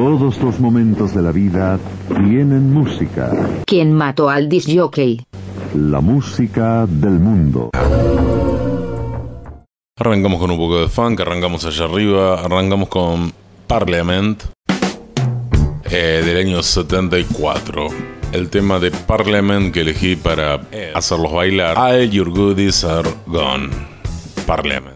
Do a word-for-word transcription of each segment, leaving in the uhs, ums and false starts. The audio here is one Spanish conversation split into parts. Todos los momentos de la vida tienen música. ¿Quién mató al disc jockey? La música del mundo. Arrancamos con un poco de funk, arrancamos allá arriba, arrancamos con Parliament eh, del año setenta y cuatro. El tema de Parliament que elegí para hacerlos bailar. All your goodies are gone. Parliament.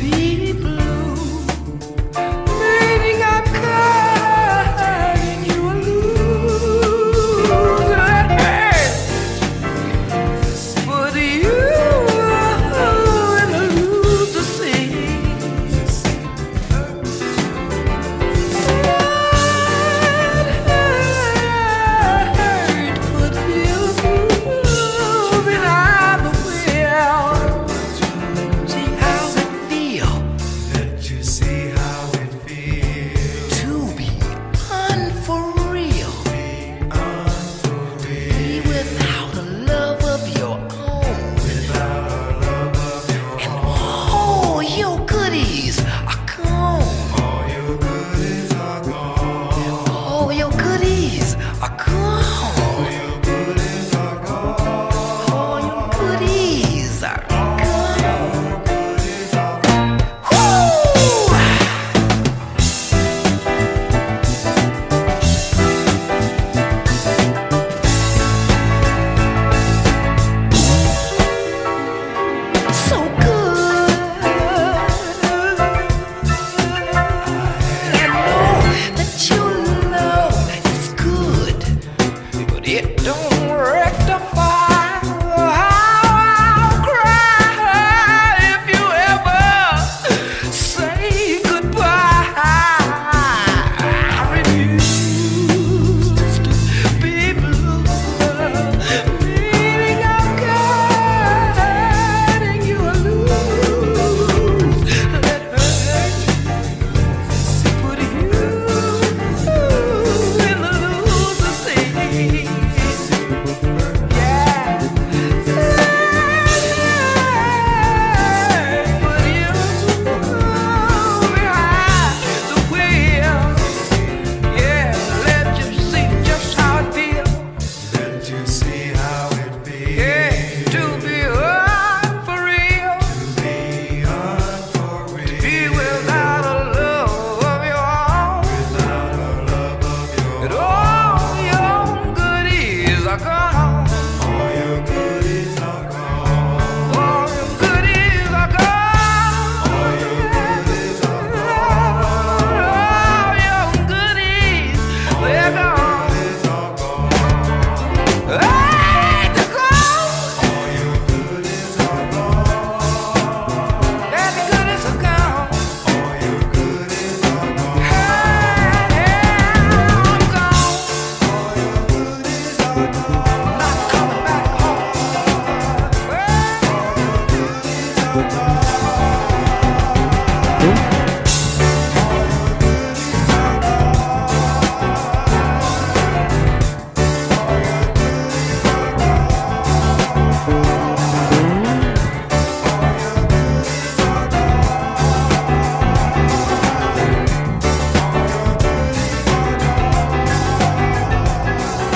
Be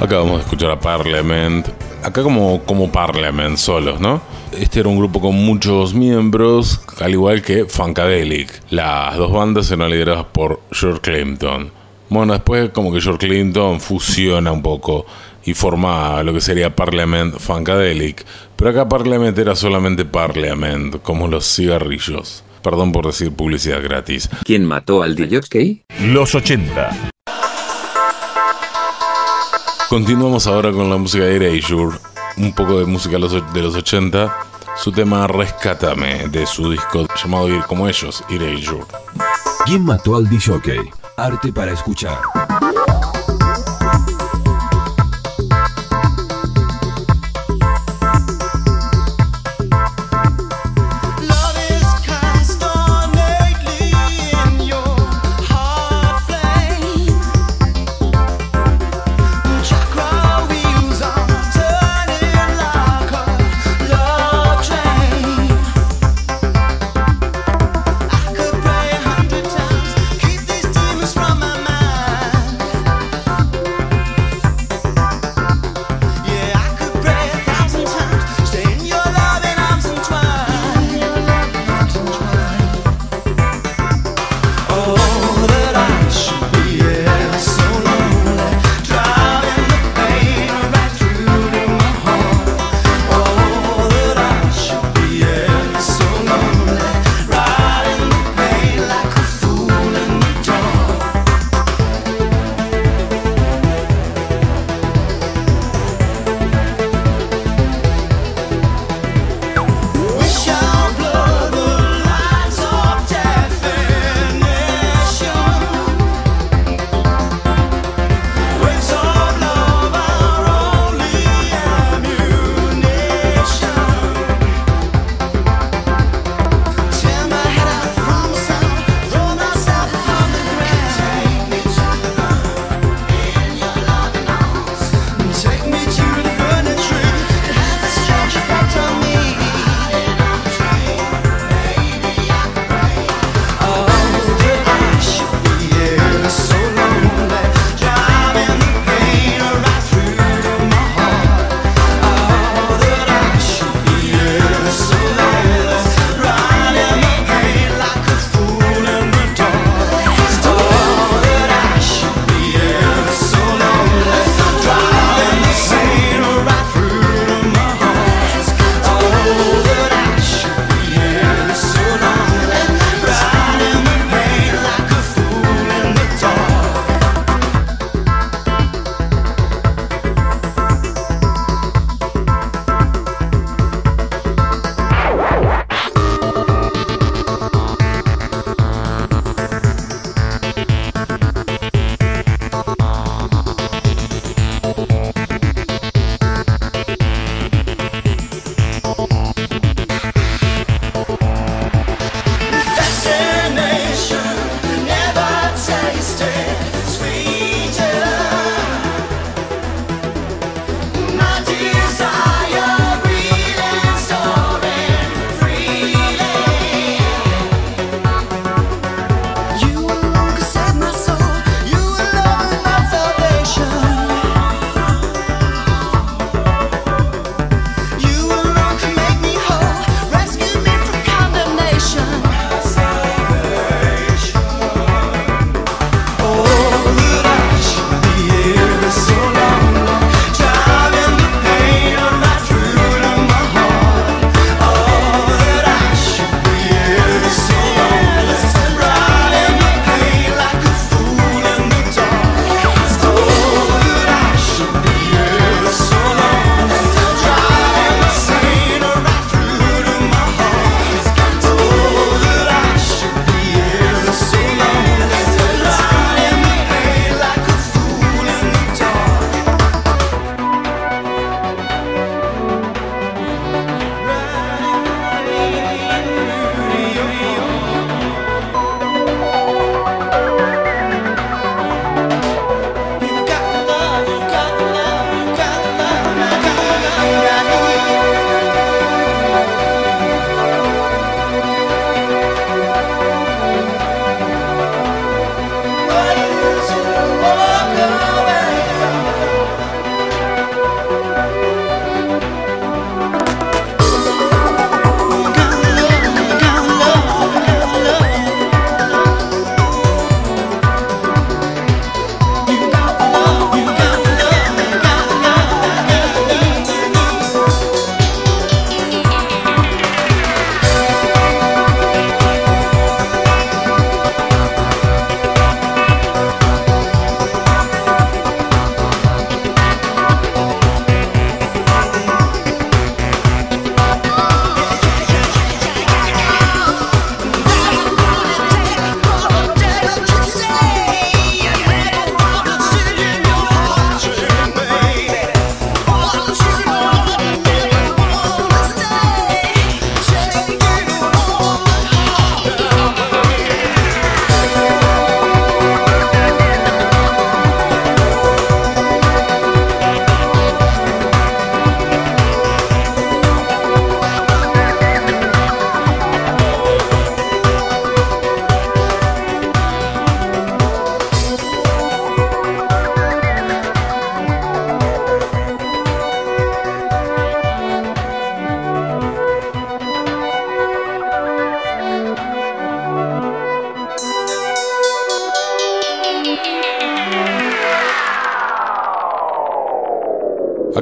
Acabamos de escuchar a Parliament. Acá como, como Parliament solos, ¿no? Este era un grupo con muchos miembros, al igual que Funkadelic. Las dos bandas eran lideradas por George Clinton. Bueno, después como que George Clinton fusiona un poco y forma lo que sería Parliament Funkadelic. Pero acá Parliament era solamente Parliament, como los cigarrillos. Perdón por decir publicidad gratis. ¿Quién mató al D J? Los ochenta. Continuamos ahora con la música de Erasure, un poco de música de los ochenta, su tema Rescátame, de su disco llamado Ir Como Ellos, Erasure. ¿Quién mató al D J? Arte para escuchar.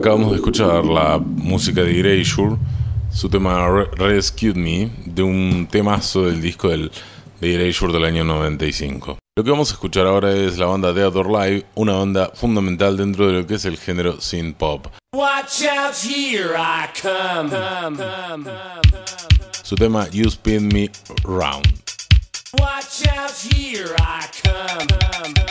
Acabamos de escuchar la música de Erasure, su tema Rescue Me, de un temazo del disco del, de Erasure del año noventa y cinco. Lo que vamos a escuchar ahora es la banda The Outdoor Live, una banda fundamental dentro de lo que es el género synth pop. Watch out, here I come. Come, come, come, come. Su tema You Spin Me Round. Watch out, here I come. Come, come, come.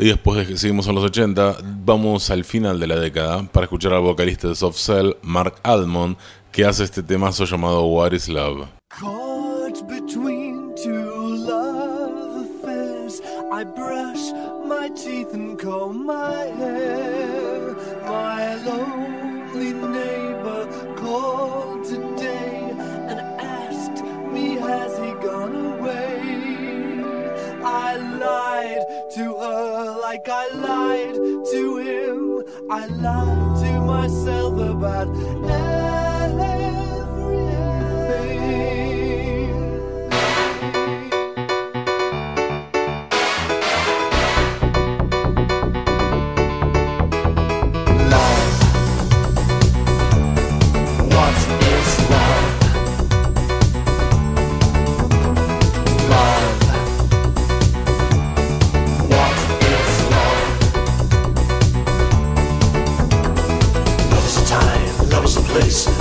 Y después de que seguimos en los ochenta, vamos al final de la década para escuchar al vocalista de Soft Cell, Marc Almond, que hace este temazo llamado What is Love. Caught between two love affairs, I brush my teeth and comb my hair. My lonely neighbor called today and asked me, has he gone away? I lied to her like I lied to him. I lied to myself about everything.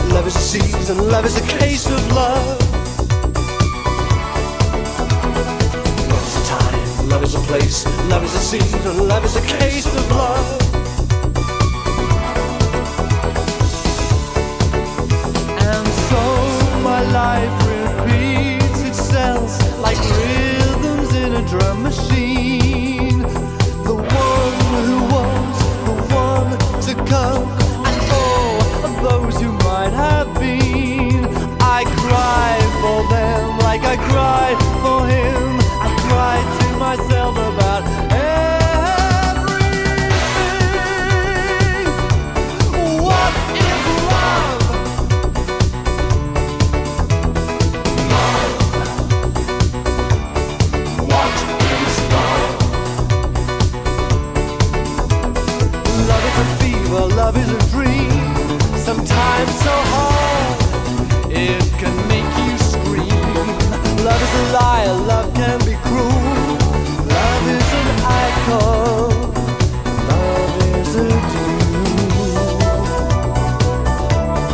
Love is a season, love is a case of love. Love is a time, love is a place, love is a season, love is a case of love. And so my life repeats itself like rhythms in a drum machine. The one who was, the one to come, and all of those who might have been. I cry for them like I cried for him. I cry to myself about everything. What is love? Love. What is love? Love is a fever, love is a dream. Sometimes so hard, it can make you scream. Love is a liar, love can be cruel. Love is an icon, love is a dream. Oh, oh, oh, oh, oh, oh.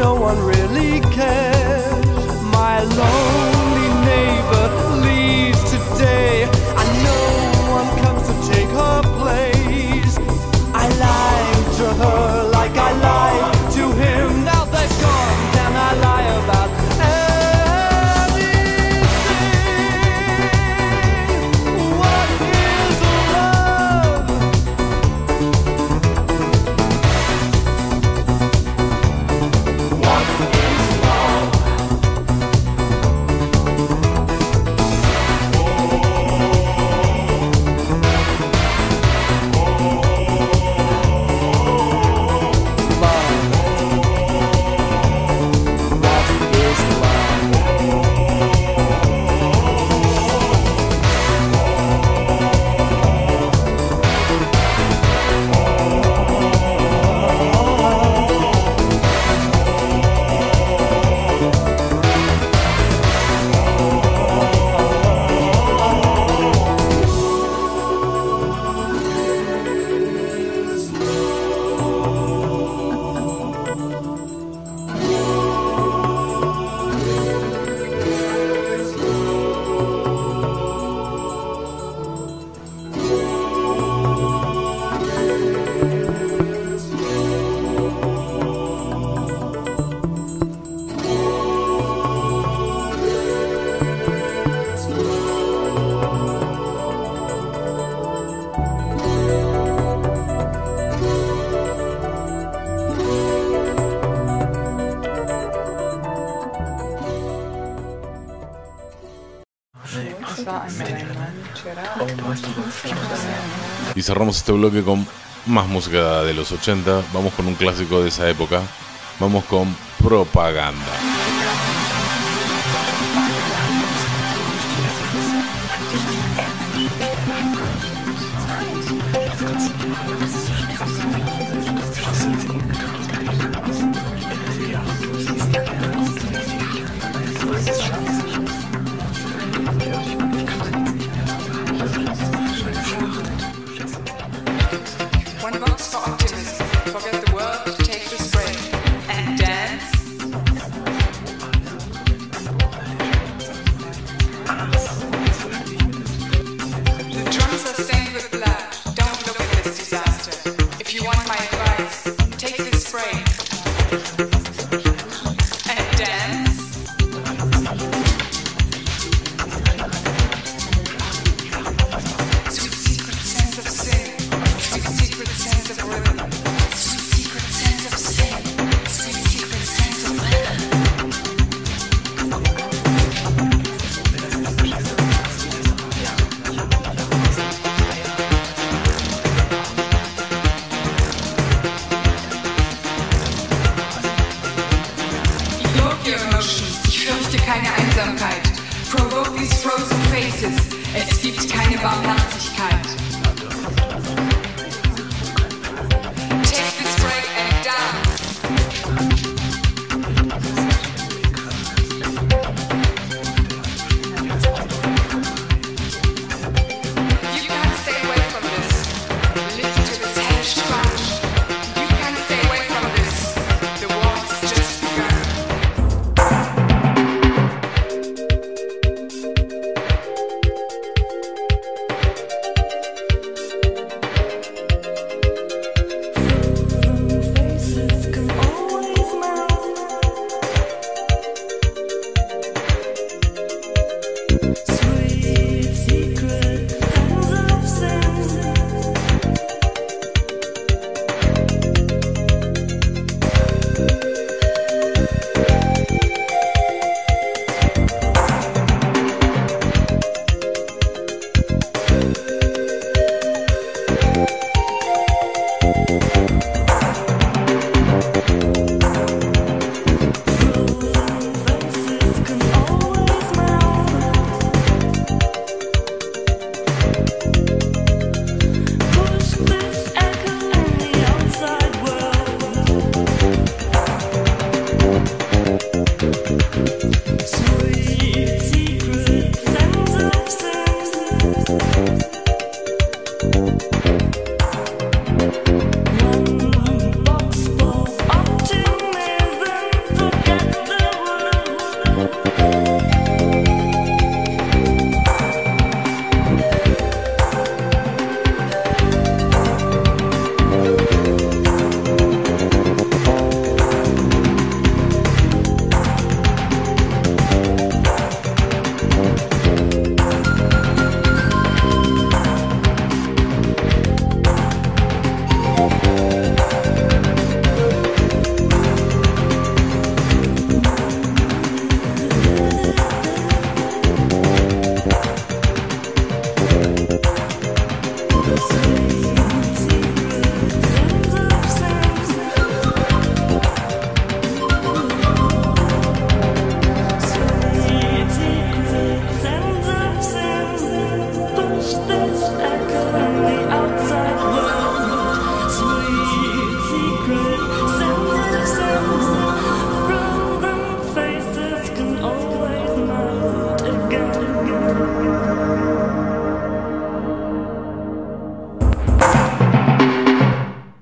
no one really cares. My lonely neighbor leaves today, and no one comes to take her place. I lied to her like I lied to him. Now they're gone, can I lie about anything? What is love? What is love? Y cerramos este bloque con más música de los ochenta. Vamos con un clásico de esa época. Vamos con Propaganda.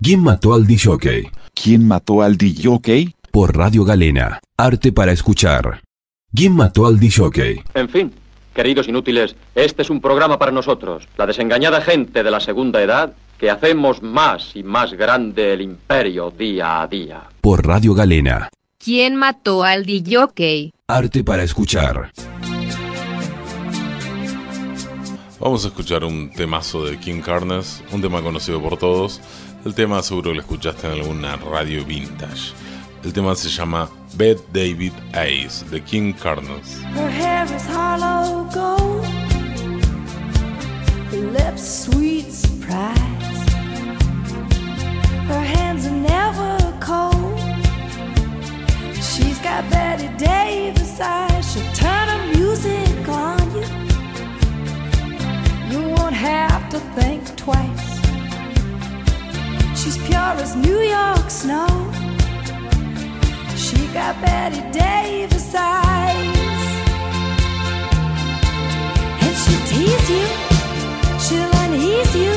¿Quién mató al disjockey? ¿Quién mató al disjockey? Por Radio Galena, arte para escuchar. ¿Quién mató al disjockey? En fin, queridos inútiles, este es un programa para nosotros, la desengañada gente de la segunda edad, que hacemos más y más grande el imperio día a día. Por Radio Galena. ¿Quién mató al disjockey? Arte para escuchar. Vamos a escuchar un temazo de Kim Carnes, un tema conocido por todos. El tema seguro que lo escuchaste en alguna radio vintage. El tema se llama Bette Davis Ace, de King Carnes. Her hair is hollow gold, her lips sweet surprise, her hands are never cold, she's got Bette Davis eyes, she'll turn her music on you, you won't have to think twice, she's pure as New York snow. She got Bette Davis eyes, and she'll tease you, she'll unease you,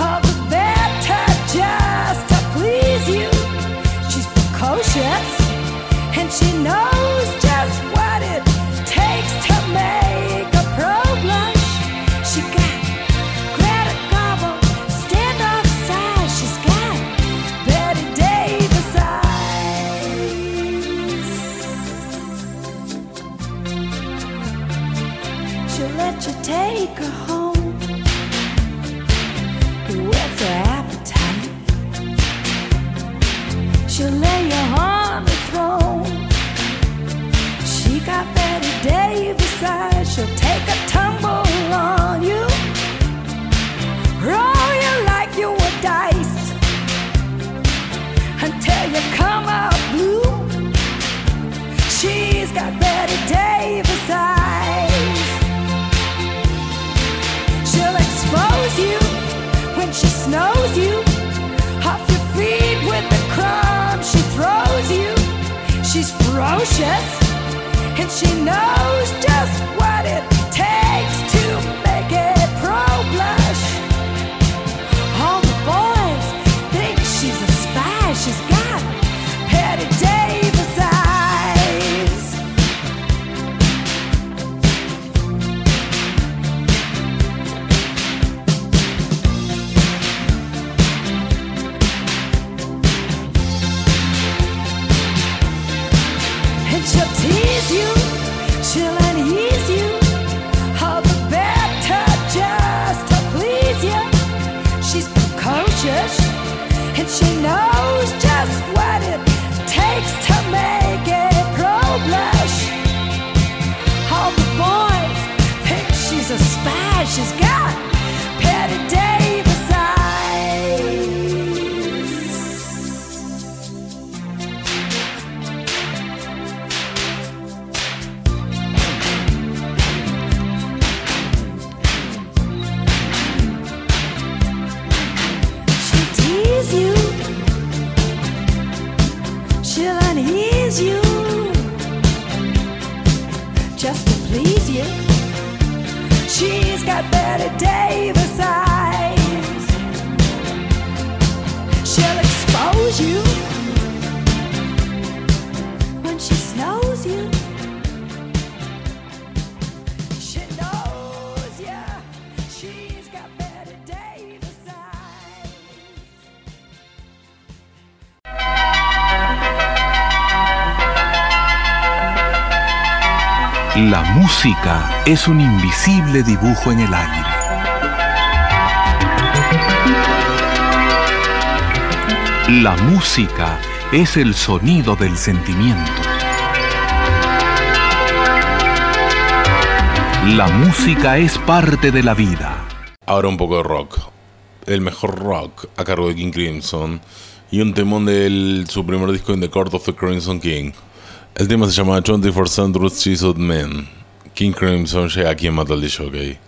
all the better just to please you. She's precocious, and she knows just what it takes to make a pro blush. She got Greta Garbo standoff size, she's got Bette Davis eyes. Let you take her home, who whets her appetite, she'll lay you on the throne, she got Bette Davis eyes, she'll take a tumble on you, roll you like you were dice, until you come out blue, she's got Bette Davis eyes. She'll expose you when she snows you, off your feet with the crumbs she throws you. She's ferocious, and she knows just what it takes to make a pro blush. All the boys think she's a spy, she's got Bette Davis eyes. She'll tease you, she'll unease you, all the better just to please you. She's precocious, and she knows just what it takes to make a pro blush. All the boys think she's a spy, she's got Bette Davis eyes. You. She'll unease you, just to please you. She's got Bette Davis eyes. She'll expose you when she snows you. She knows you. She's got Bette Davis eyes. La música es un invisible dibujo en el aire. La música es el sonido del sentimiento. La música es parte de la vida. Ahora un poco de rock. El mejor rock a cargo de King Crimson. Y un temón de su primer disco, In the Court of the Crimson King. El tema se llama twenty-four cent Ruth Chisholm Men. King Crimson llega a Quien Mató al Disjockey.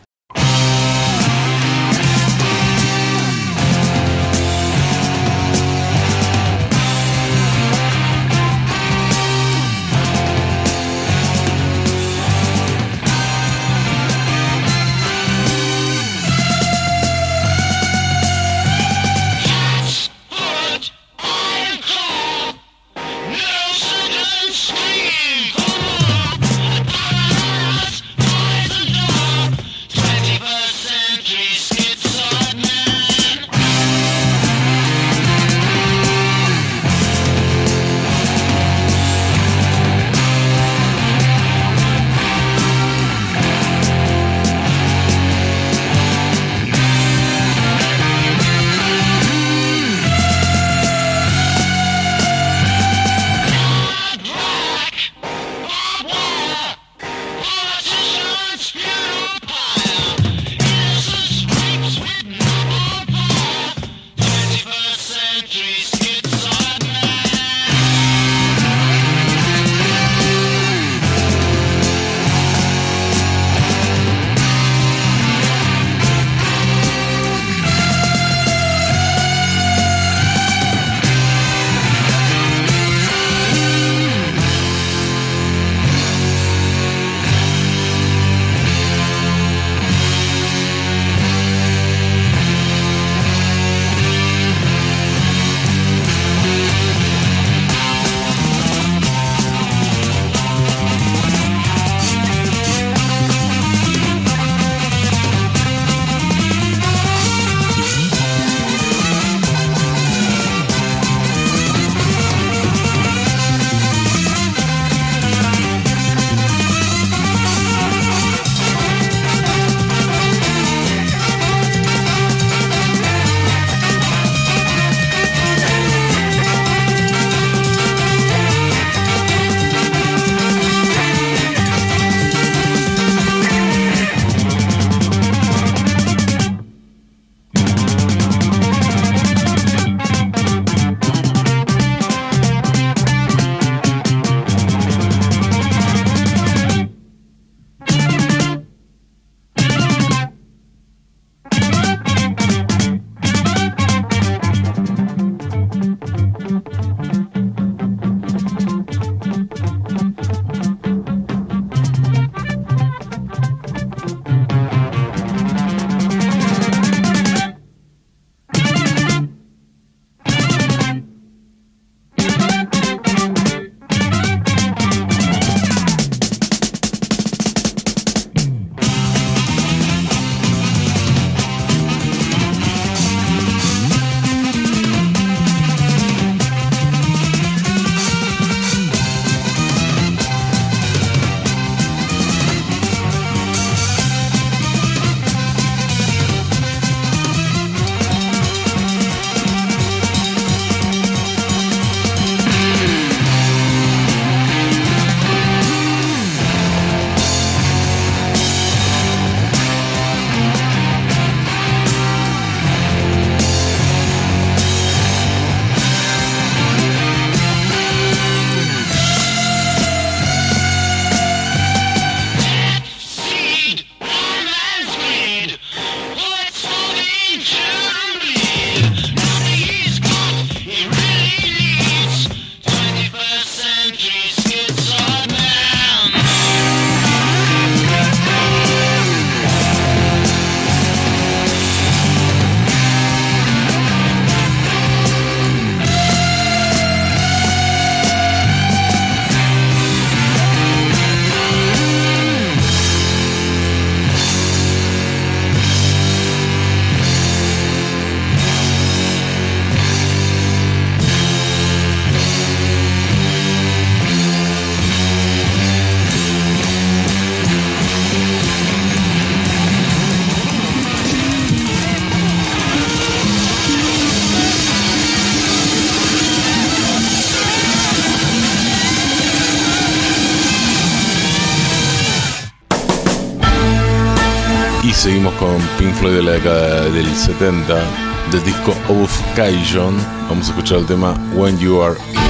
seguimos con Pink Floyd de la década del setenta, del disco Of Cajun. Vamos a escuchar el tema When You Are In.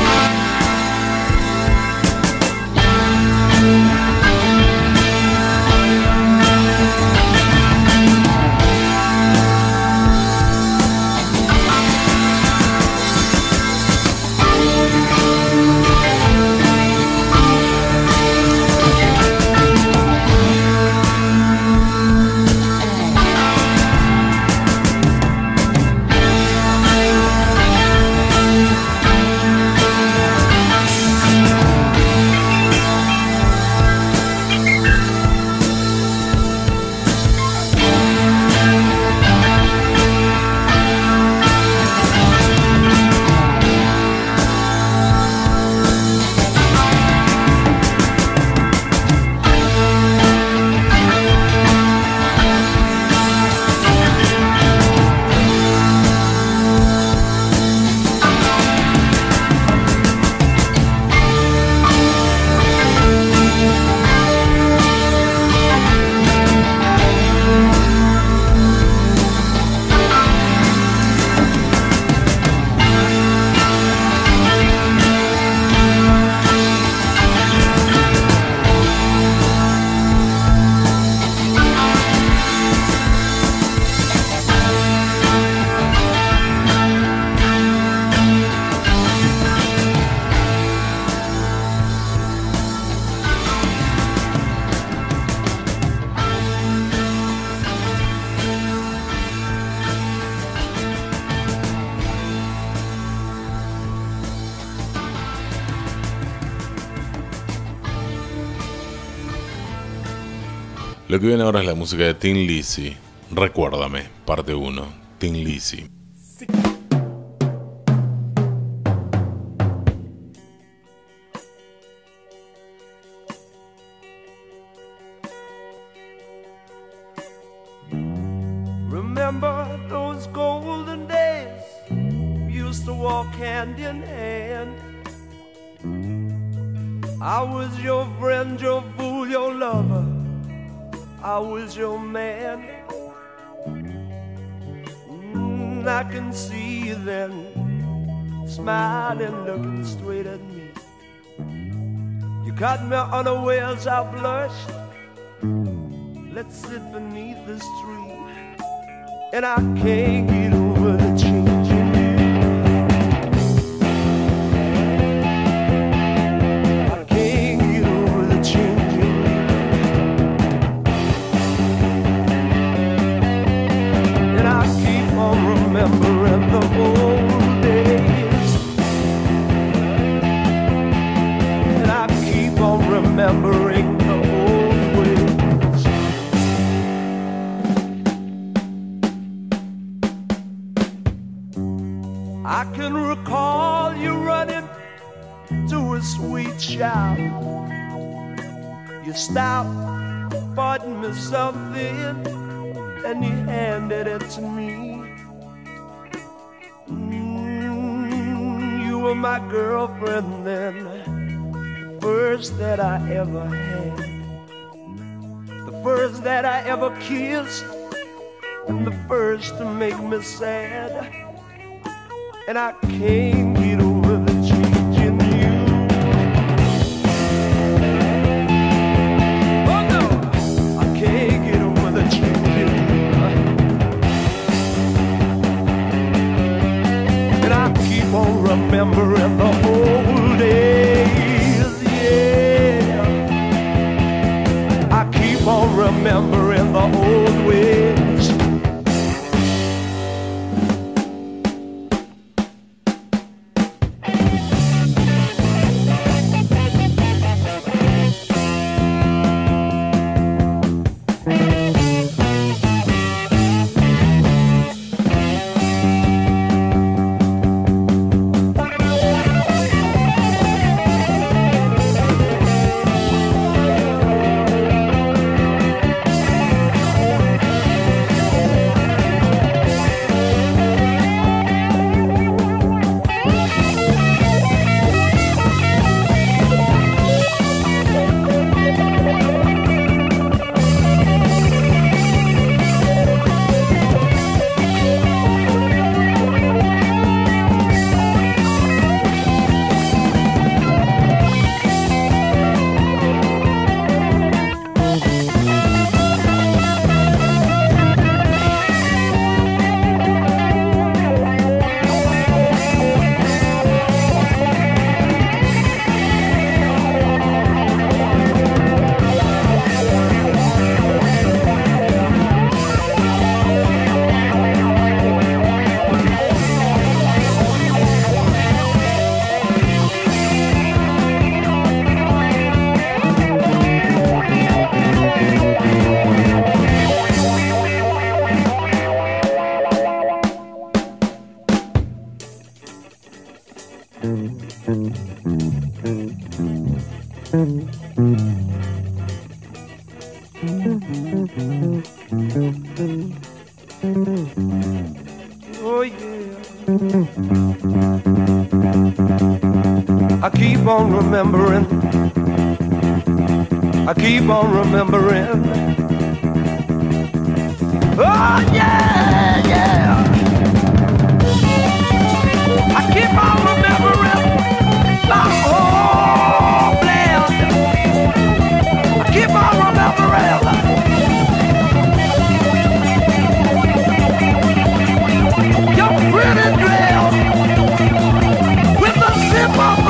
Lo que viene ahora es la música de Thin Lizzy, Recuérdame, parte uno, Thin Lizzy. Sí. Remember those golden days, we used to walk hand in hand. I was your friend, your fool, your lover. I was your man. Mm, I can see you then, smiling, looking straight at me. You caught me unawares, I blushed. Let's sit beneath this tree, and I can't get over the change in you. I can't get over the change. Remembering the old days, and I keep on remembering the old ways. I can recall you running to a sweet shop. You stopped, bought me something, and you handed it to me. My girlfriend then, the first that I ever had, the first that I ever kissed, and the first to make me sad. And I can't get over the change in you. Oh no, I can't get over the change. Remembering the old days, yeah. I keep on remembering the old ways. I keep on remembering, I keep on remembering. Oh yeah, yeah, I keep on remembering. Oh blessed, I keep on remembering. Your pretty dress with the zip up.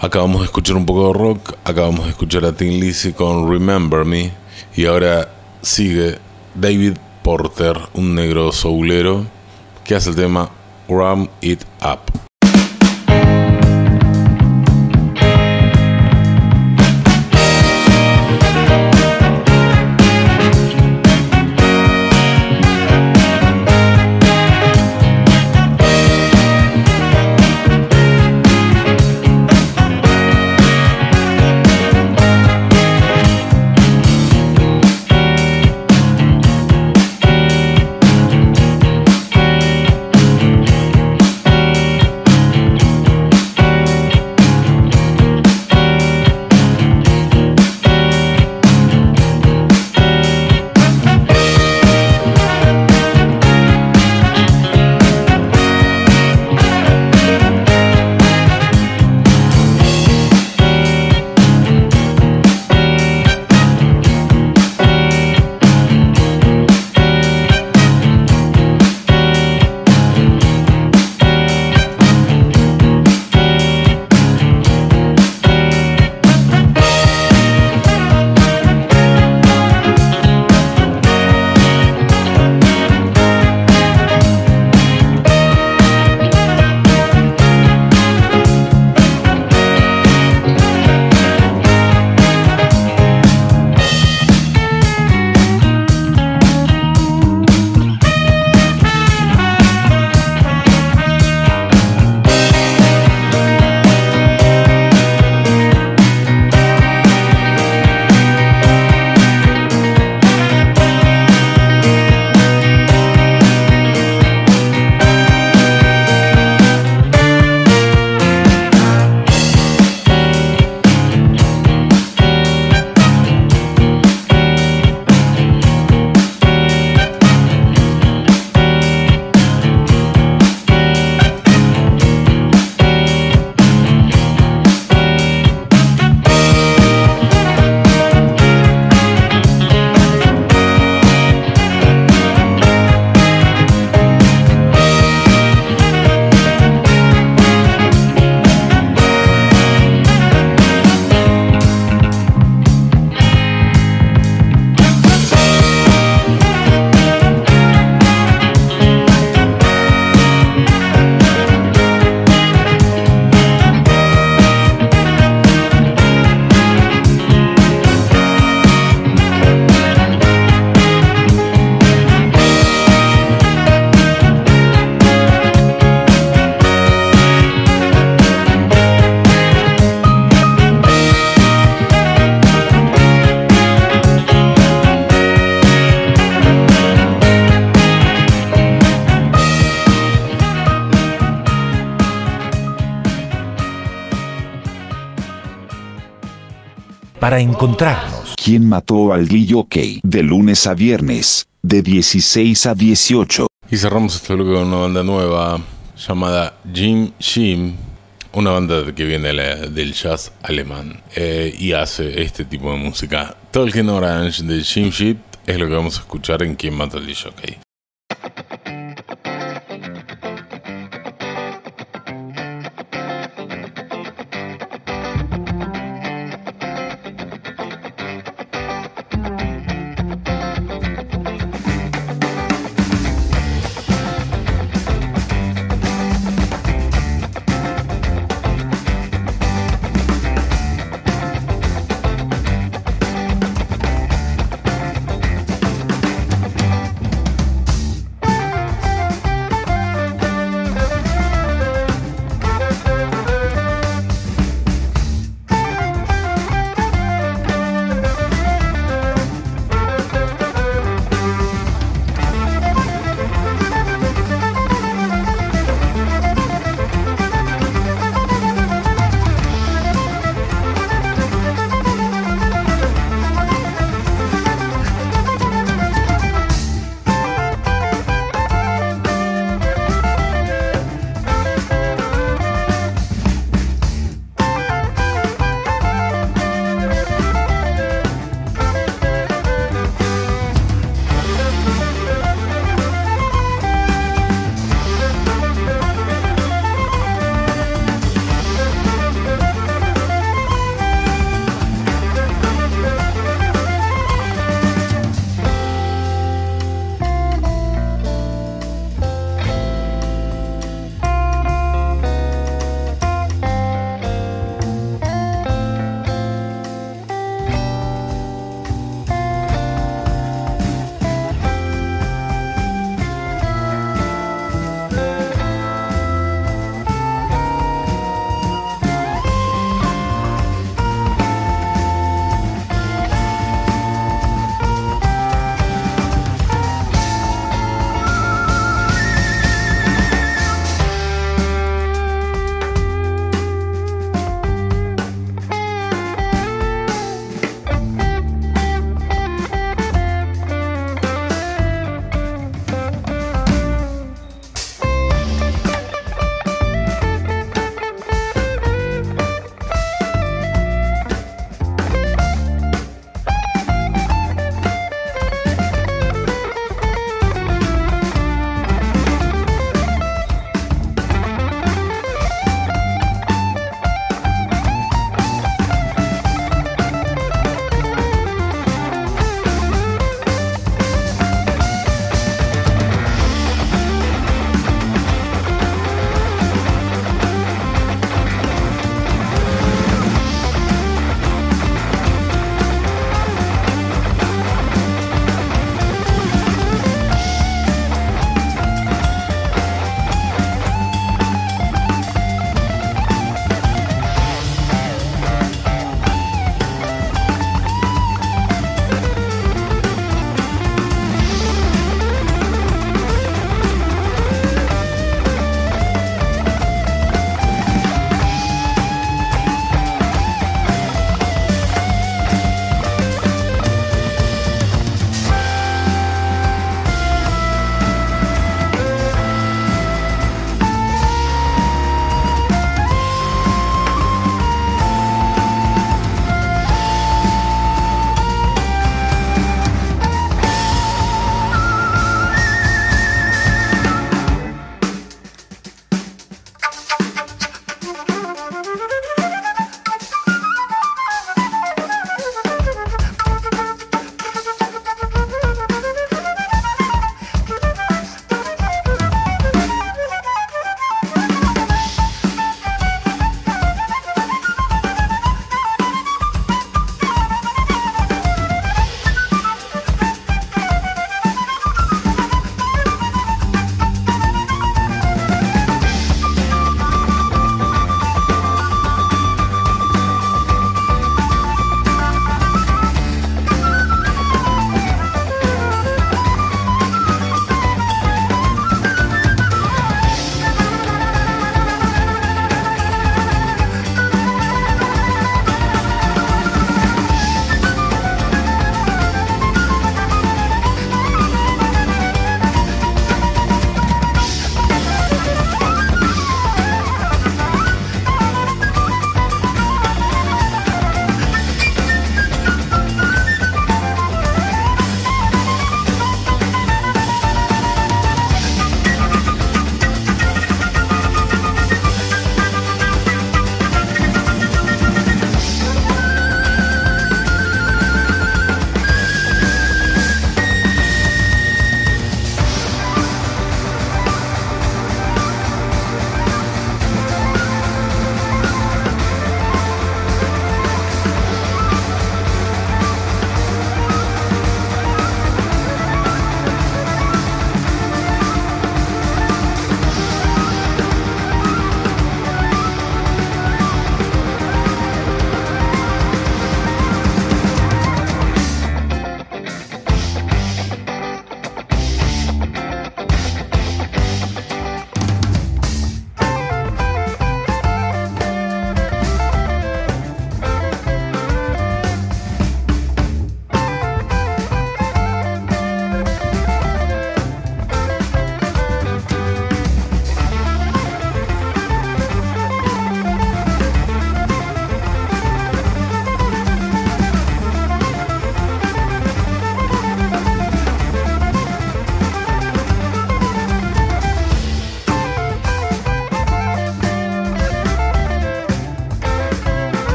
Acabamos de escuchar un poco de rock, acabamos de escuchar a Thin Lizzy con Remember Me, y ahora sigue David Porter, un negro soulero, que hace el tema Ram It Up. para encontrarnos. ¿Quién mató al D J? De lunes a viernes, de dieciséis a dieciocho. Y cerramos este bloque con una banda nueva llamada Jim Shim, una banda que viene del jazz alemán eh, y hace este tipo de música. Talking Orange de Jim Shim es lo que vamos a escuchar en ¿Quién mató al D J?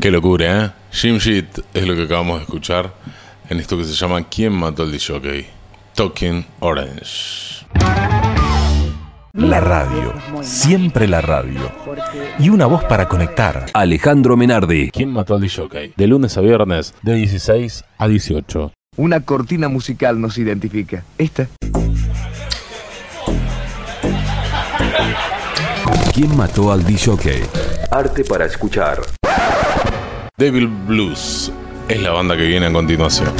Qué locura, ¿eh? Jim Shit es lo que acabamos de escuchar en esto que se llama ¿Quién mató al disjockey? Talking Orange. La radio, siempre la radio. Y una voz para conectar. Alejandro Menardi. ¿Quién mató al disjockey? De lunes a viernes, de dieciséis a dieciocho. Una cortina musical nos identifica. Esta. ¿Quién mató al disjockey? Arte para escuchar. Devil Blues es la banda que viene a continuación.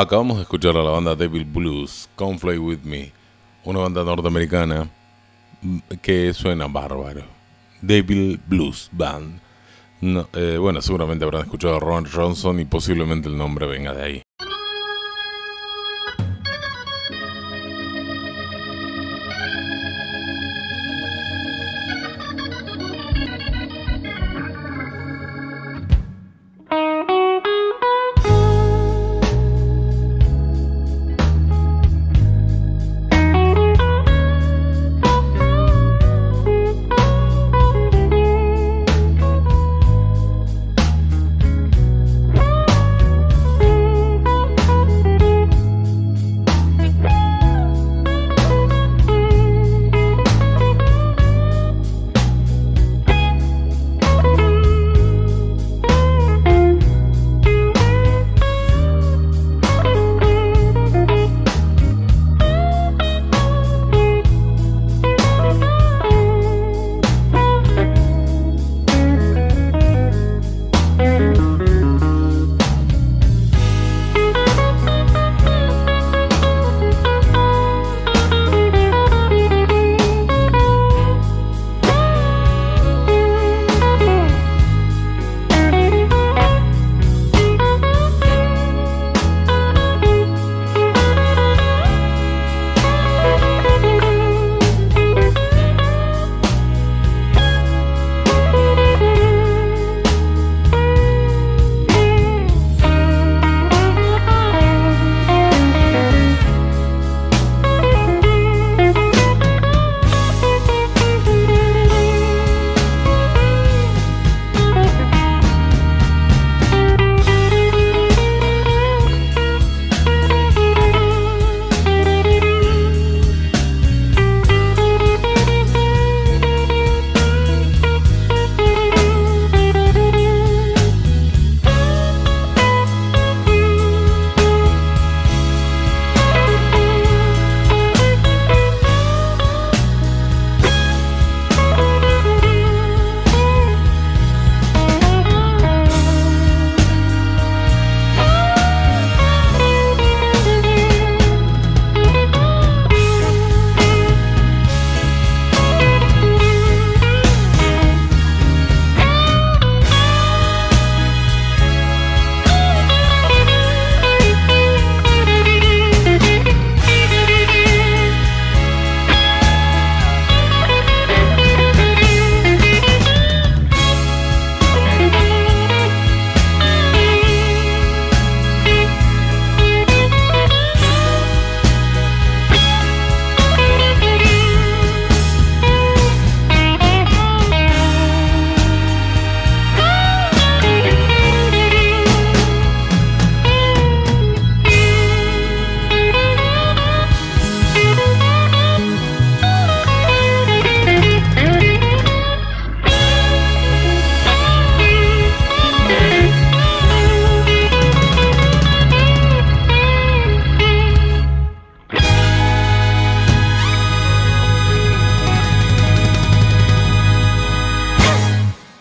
Acabamos de escuchar a la banda Devil Blues, Come Fly With Me, una banda norteamericana que suena bárbaro. Devil Blues Band. No, eh, bueno, seguramente habrán escuchado a Ron Johnson y posiblemente el nombre venga de ahí.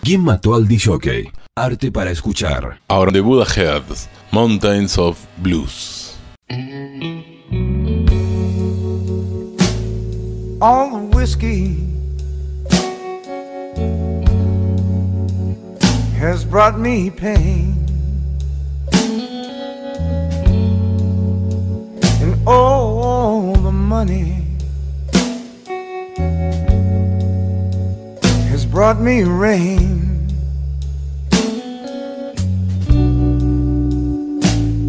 ¿Quién mató al disjockey? Arte para escuchar. Ahora de Buddha Heads, Mountains of Blues. All the whiskey has brought me pain, and all the money has brought me rain.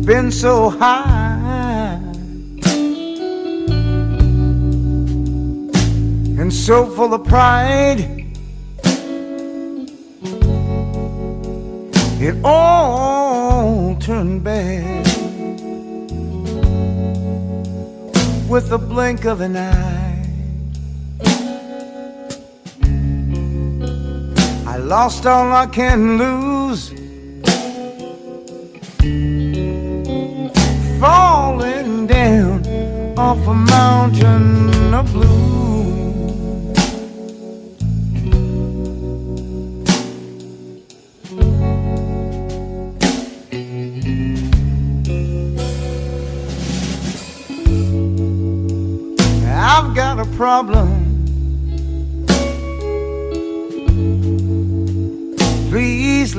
Been so high and so full of pride, it all turned bad with the blink of an eye. I lost all I can lose, falling down off a mountain of blue.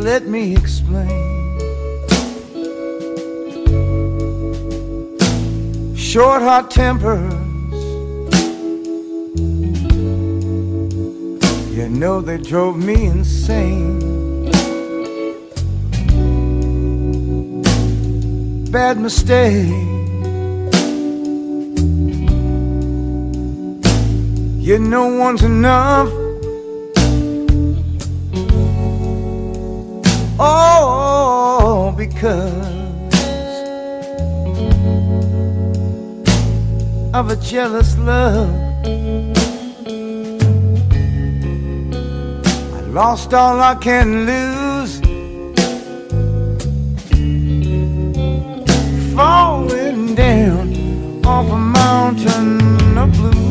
let me explain. Short, hot tempers, you know they drove me insane. Bad mistake, you know one's enough. Oh, because of a jealous love, I lost all I can lose, falling down off a mountain of blue.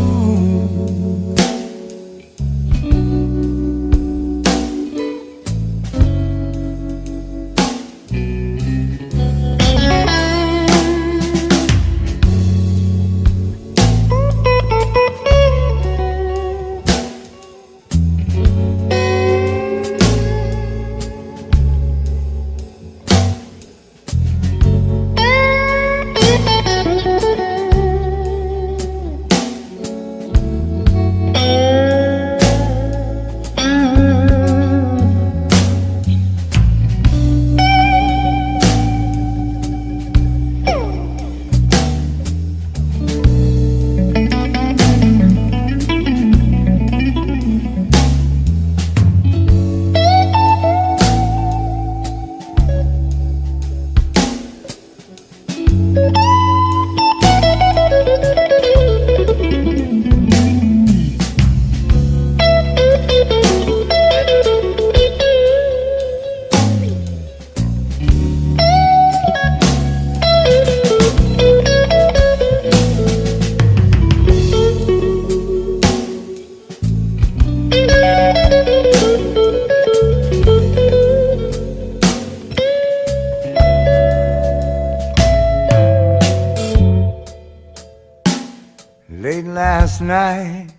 Night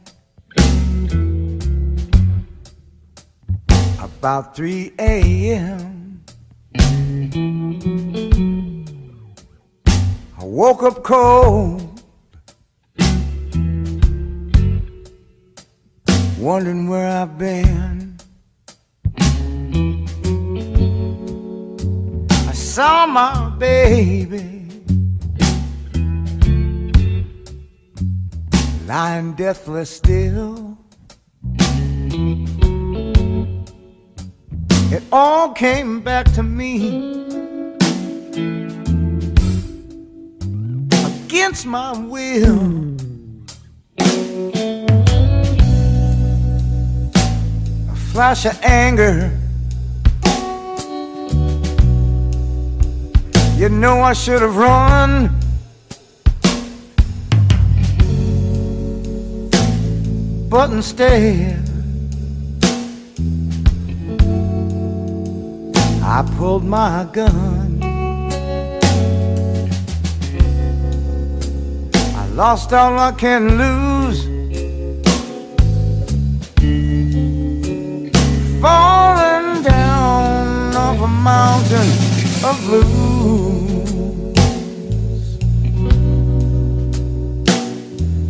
about three a m I woke up cold, wondering where I've been. I saw my baby lying deathless still. It all came back to me against my will. A flash of anger, you know I should have run. But instead, I pulled my gun. I lost all I can lose, falling down off a mountain of blues.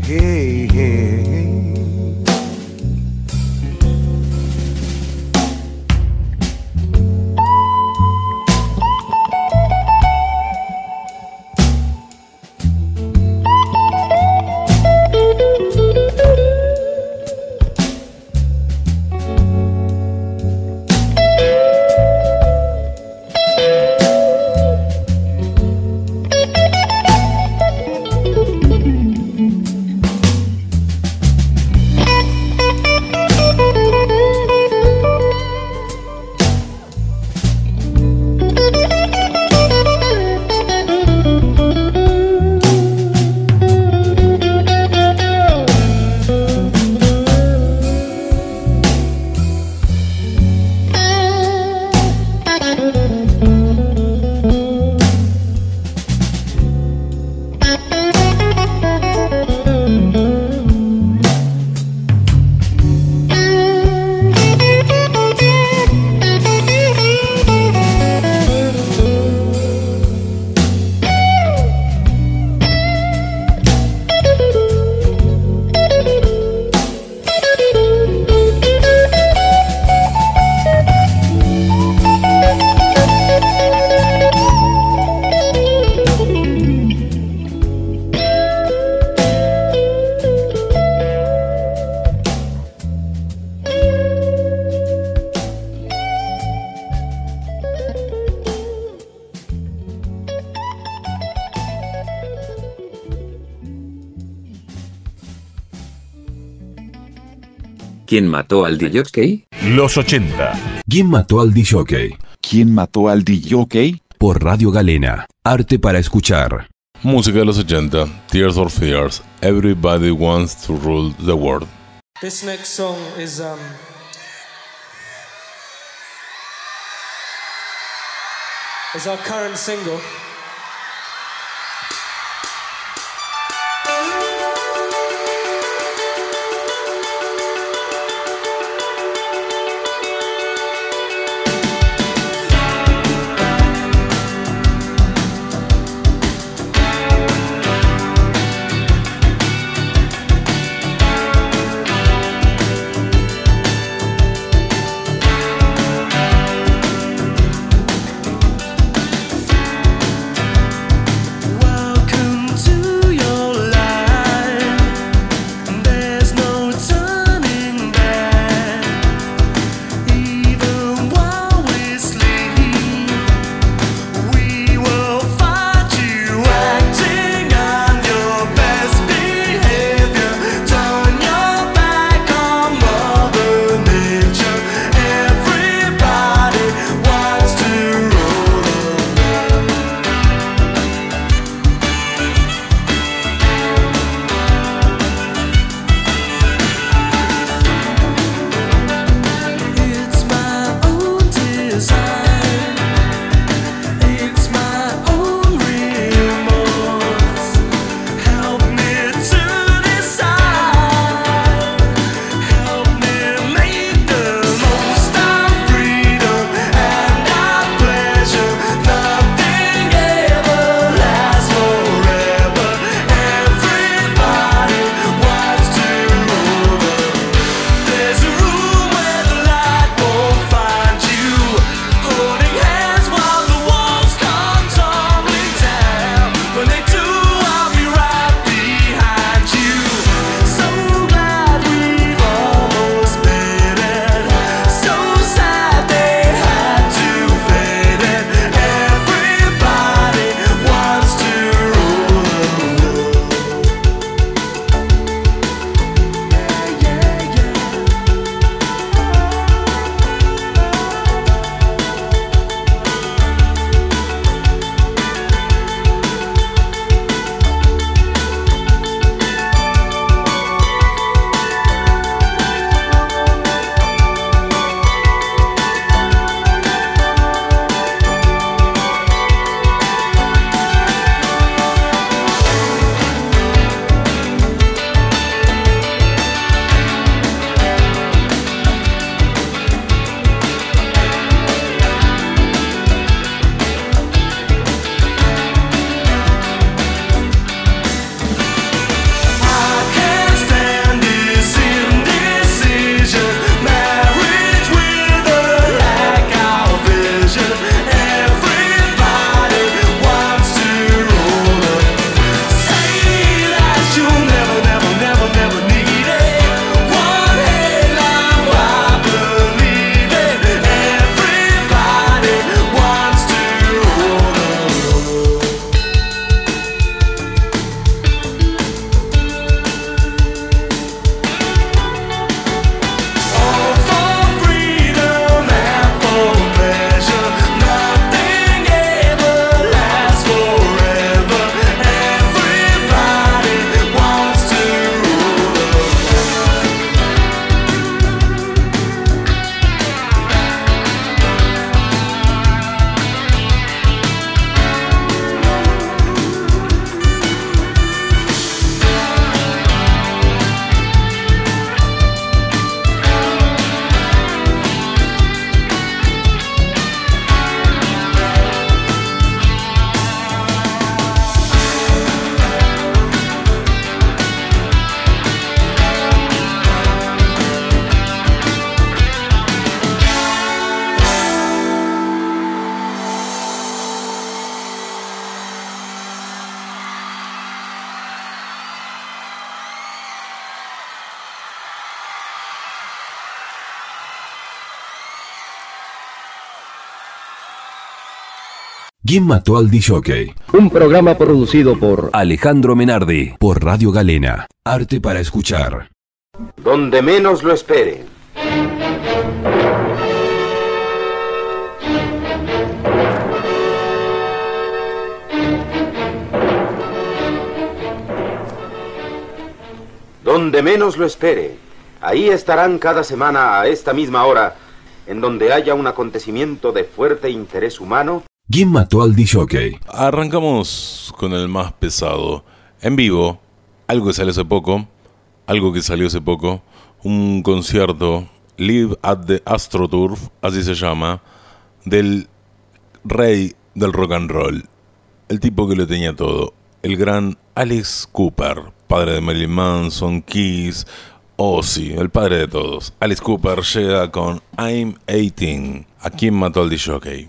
Hey, hey. ¿Quién mató al D J? Los ochenta. ¿Quién mató al D J? ¿Quién mató al D J? Por Radio Galena. Arte para escuchar. Música de los ochenta. Tears for Fears. Everybody wants to rule the world. This next song is um is our current single. ¿Quién mató al D J? Un programa producido por Alejandro Menardi por Radio Galena. Arte para escuchar. Donde menos lo espere. Donde menos lo espere. Ahí estarán cada semana a esta misma hora, en donde haya un acontecimiento de fuerte interés humano. ¿Quién mató al disjockey? Arrancamos con el más pesado. En vivo, algo que salió hace poco, algo que salió hace poco, un concierto, Live at the AstroTurf, así se llama, del rey del rock and roll, el tipo que lo tenía todo, el gran Alice Cooper, padre de Marilyn Manson, Kiss, Ozzy, el padre de todos. Alice Cooper llega con I'm eighteen. ¿A quién mató al disjockey?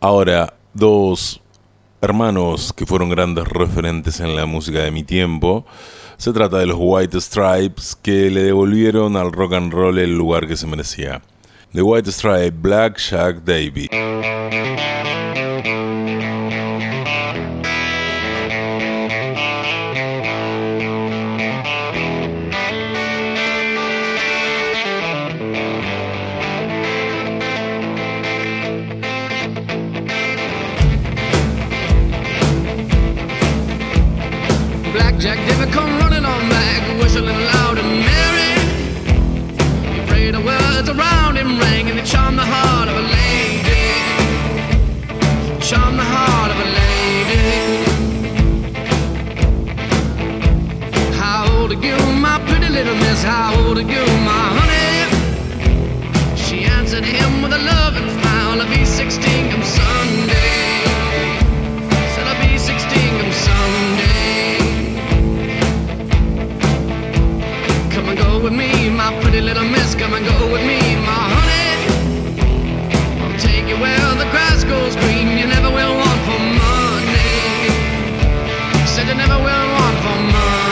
Ahora, dos hermanos que fueron grandes referentes en la música de mi tiempo. Se trata de los White Stripes, que le devolvieron al rock and roll el lugar que se merecía. The White Stripes, Black Jack Davis. hold of you, my pretty little miss, how old are you, my honey? She answered him with a loving smile, I'll be sixteen come Sunday. Said I'll be sixteen come Sunday. Come and go with me, my pretty little miss, come and go with me, my honey. I'll take you where the grass goes green, you never will want for money. Said you never will want for money.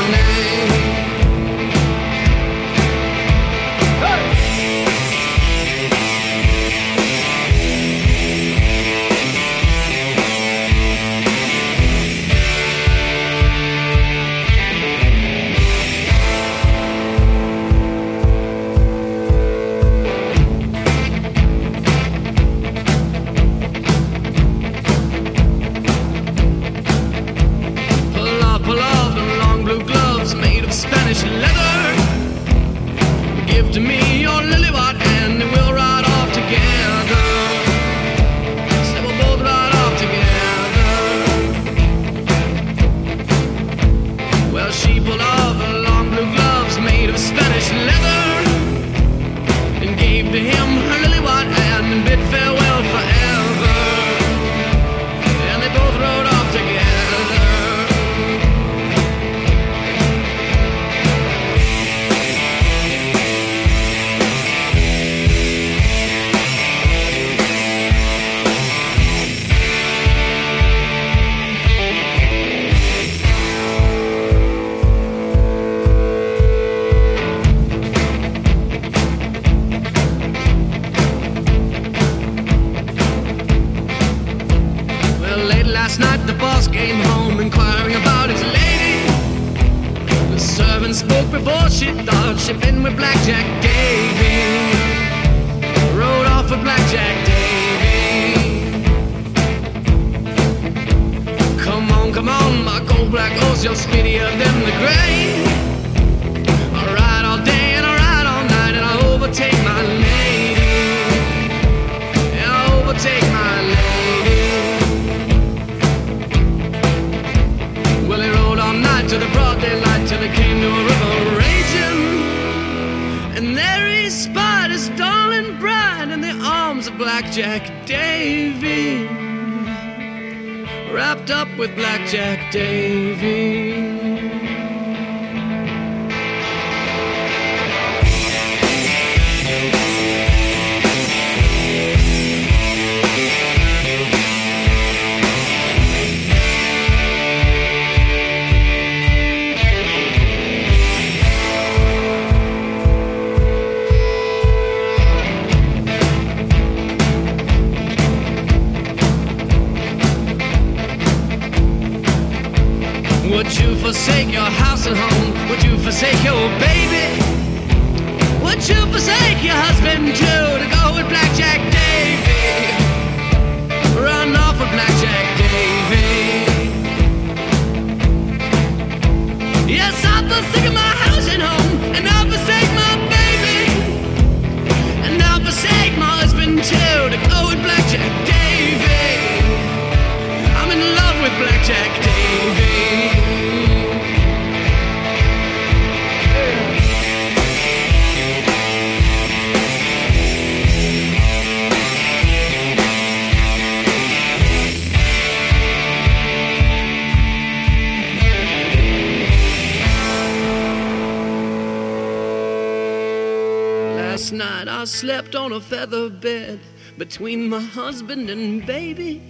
Slept on a feather bed between my husband and baby.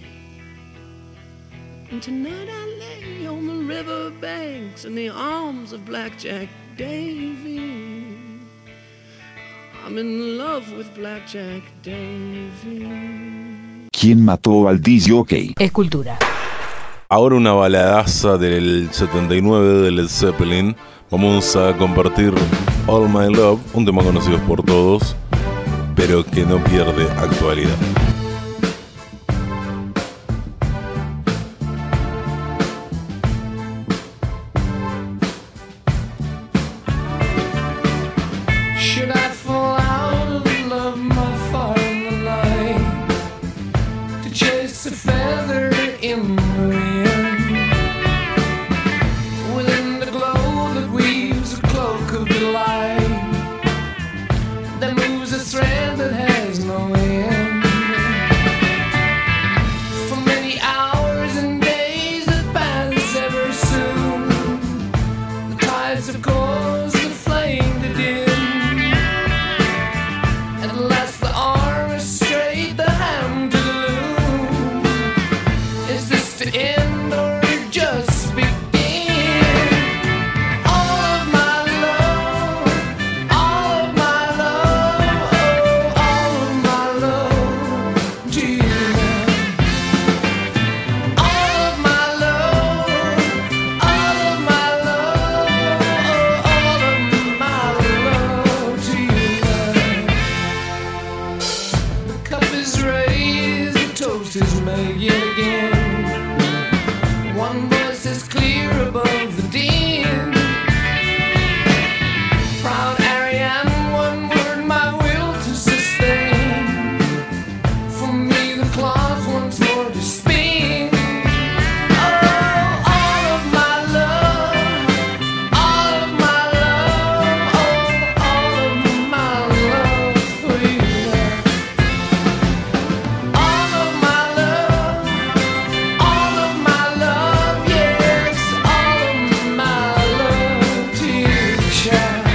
And tonight I lay on the river banks in the arms of Blackjack Davy. I'm in love with Blackjack Davy. ¿Quién mató al D J? Ok. Es cultura. Ahora una baladaza del setenta y nueve de Led Zeppelin. Vamos a compartir All My Love, un tema conocido por todos, pero que no pierde actualidad. Music. lights have caused the flame to dim. At last the arm has strayed the hand to the loom. Is this the end or just begin? All of my love, all of my love, oh, all of my love to you. All of my love, all of my love, oh, all of my love to you. The cup is raised, the toast is made yet again. One voice is clear above the din. Proud Ariane, one word my will to sustain. For me the cloth once more to spin. Oh, all of my love, all of my love, oh, all of my love for you. All of my love, all of my love, yes, all of my love to you, child.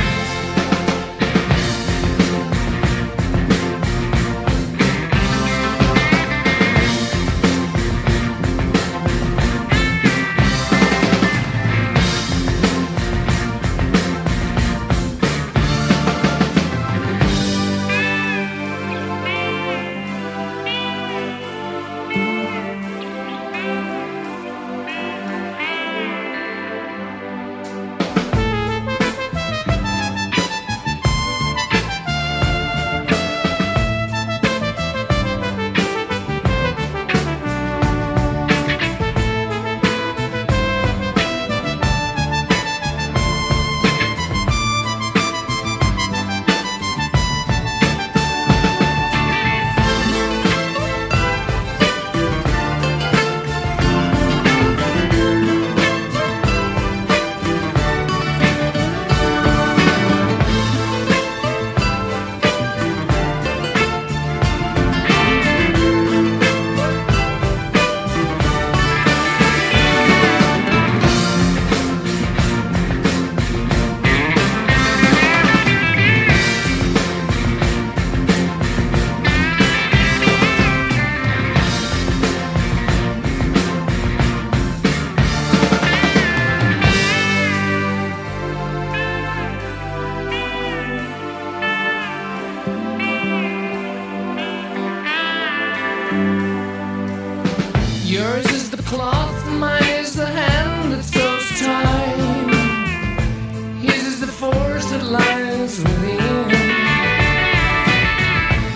Yours is the cloth, mine is the hand that sews time. His is the force that lies within.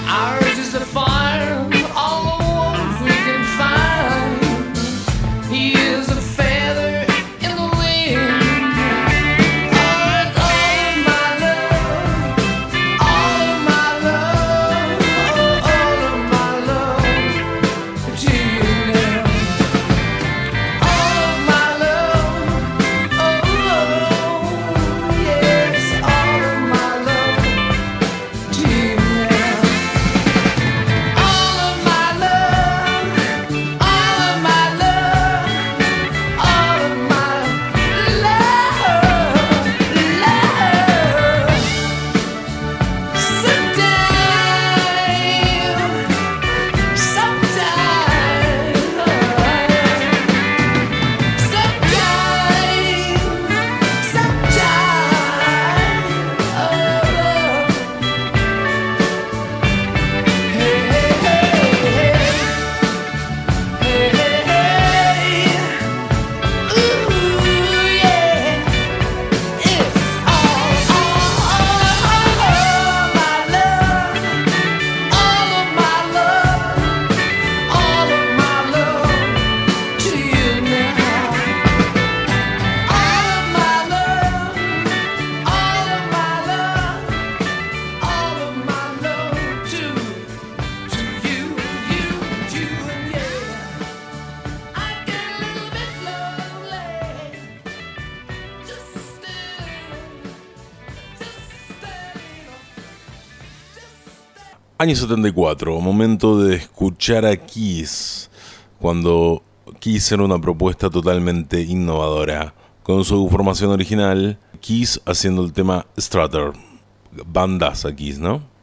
Ours is the fire, all the warmth we can find. He is a feather in the wind. Oh, it's all of my love, all of my love, oh, all of my love to you now. All of my love, oh, yes, all of my love to you now. All of my love, all of my love, all of my love, love. Sometime, sometime. Sometime, sometime, oh, hey, hey, hey, hey, hey, hey, ooh, yeah, it's all, all, all, all of my love, all of my love, all of my love to you now. All of my love, all of my love, all of my love to, to you, you, you, and yeah. I get a little bit lonely. Just staring, just staring, just staring. Año setenta y cuatro, momento de escuchar a Kiss, cuando Kiss era una propuesta totalmente innovadora. Con su formación original, Kiss haciendo el tema Strutter. Bandaza Kiss, ¿no?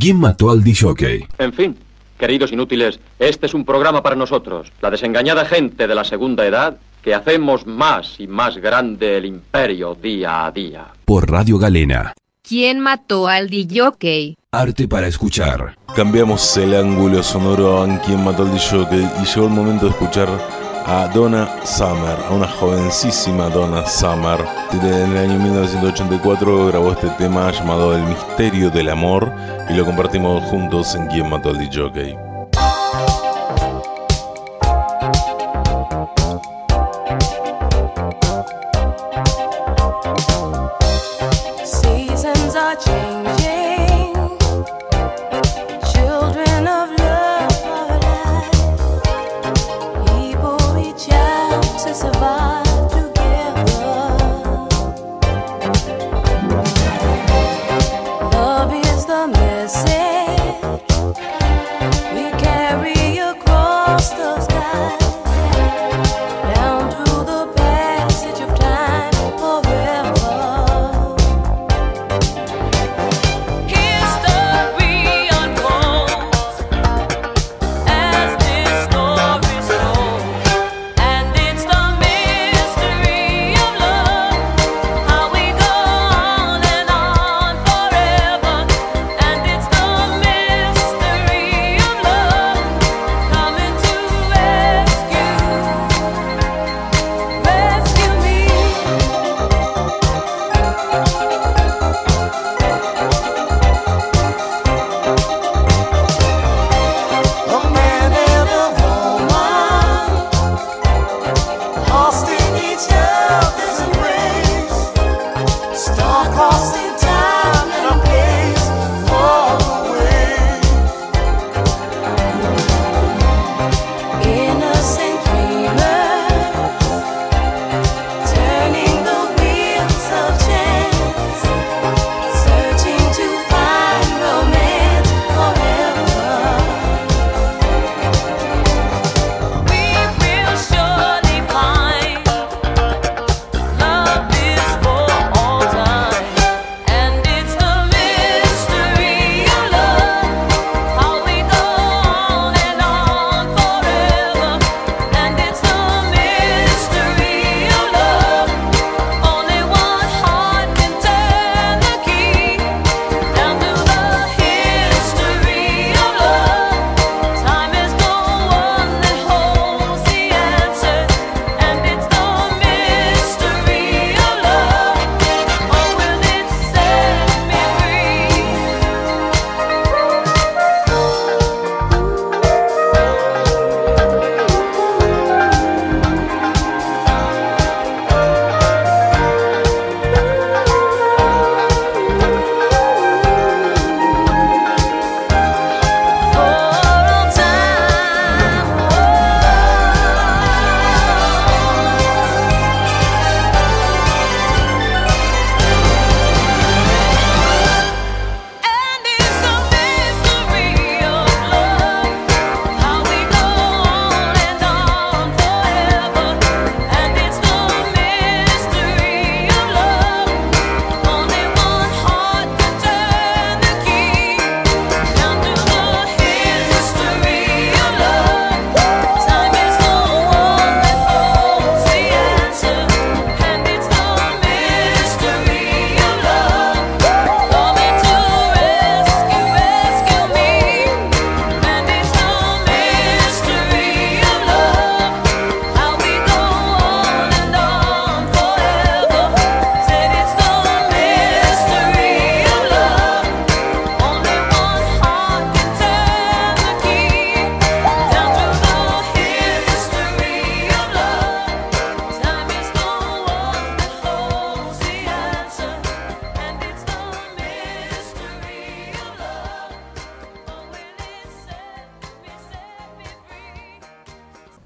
¿Quién mató al disjockey? En fin, queridos inútiles, este es un programa para nosotros, la desengañada gente de la segunda edad, que hacemos más y más grande el imperio día a día. Por Radio Galena. ¿Quién mató al disjockey? Arte para escuchar. Cambiamos el ángulo sonoro a ¿Quién mató al disjockey? Y llegó el momento de escuchar a Donna Summer, a una jovencísima Donna Summer. En el año mil novecientos ochenta y cuatro grabó este tema llamado El misterio del amor y lo compartimos juntos en Quién mató al disjockey. Love is the message we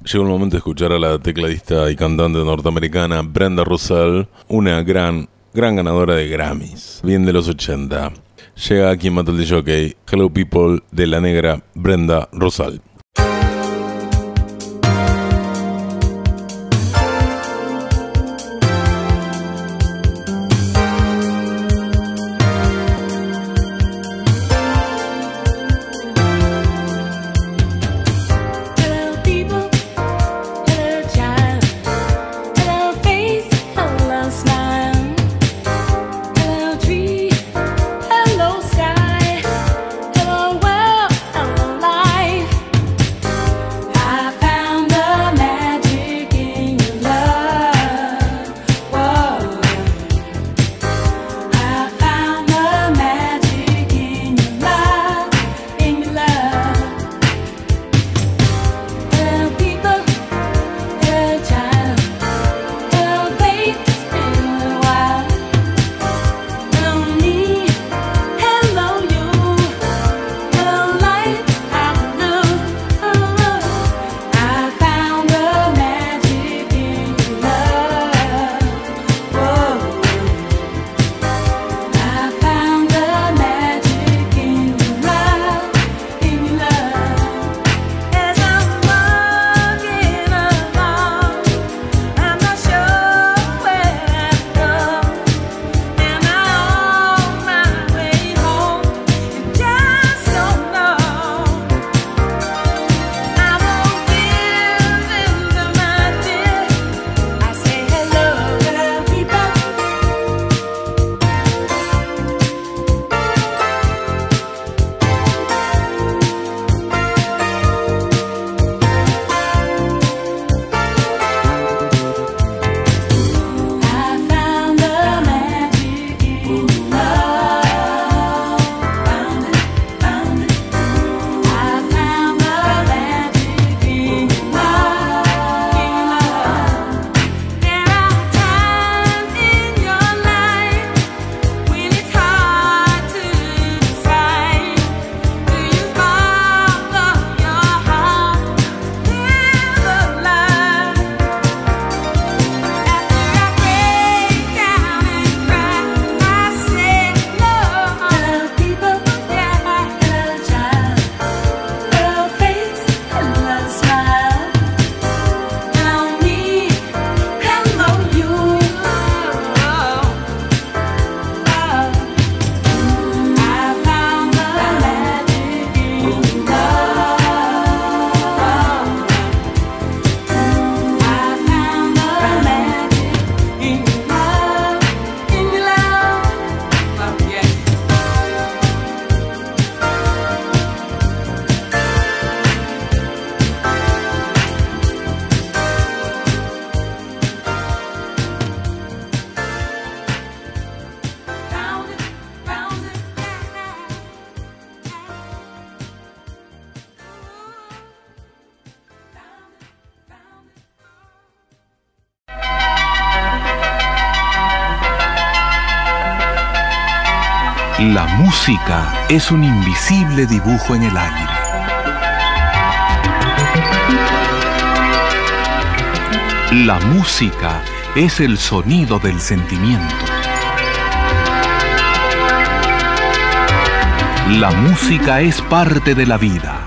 Llegó el momento de escuchar a la tecladista y cantante norteamericana Brenda Russell, una gran, gran ganadora de Grammys, bien de los ochenta. Llega aquí en Metal Jockey, Hello People, de la negra Brenda Russell. La música es un invisible dibujo en el aire. La música es el sonido del sentimiento. La música es parte de la vida.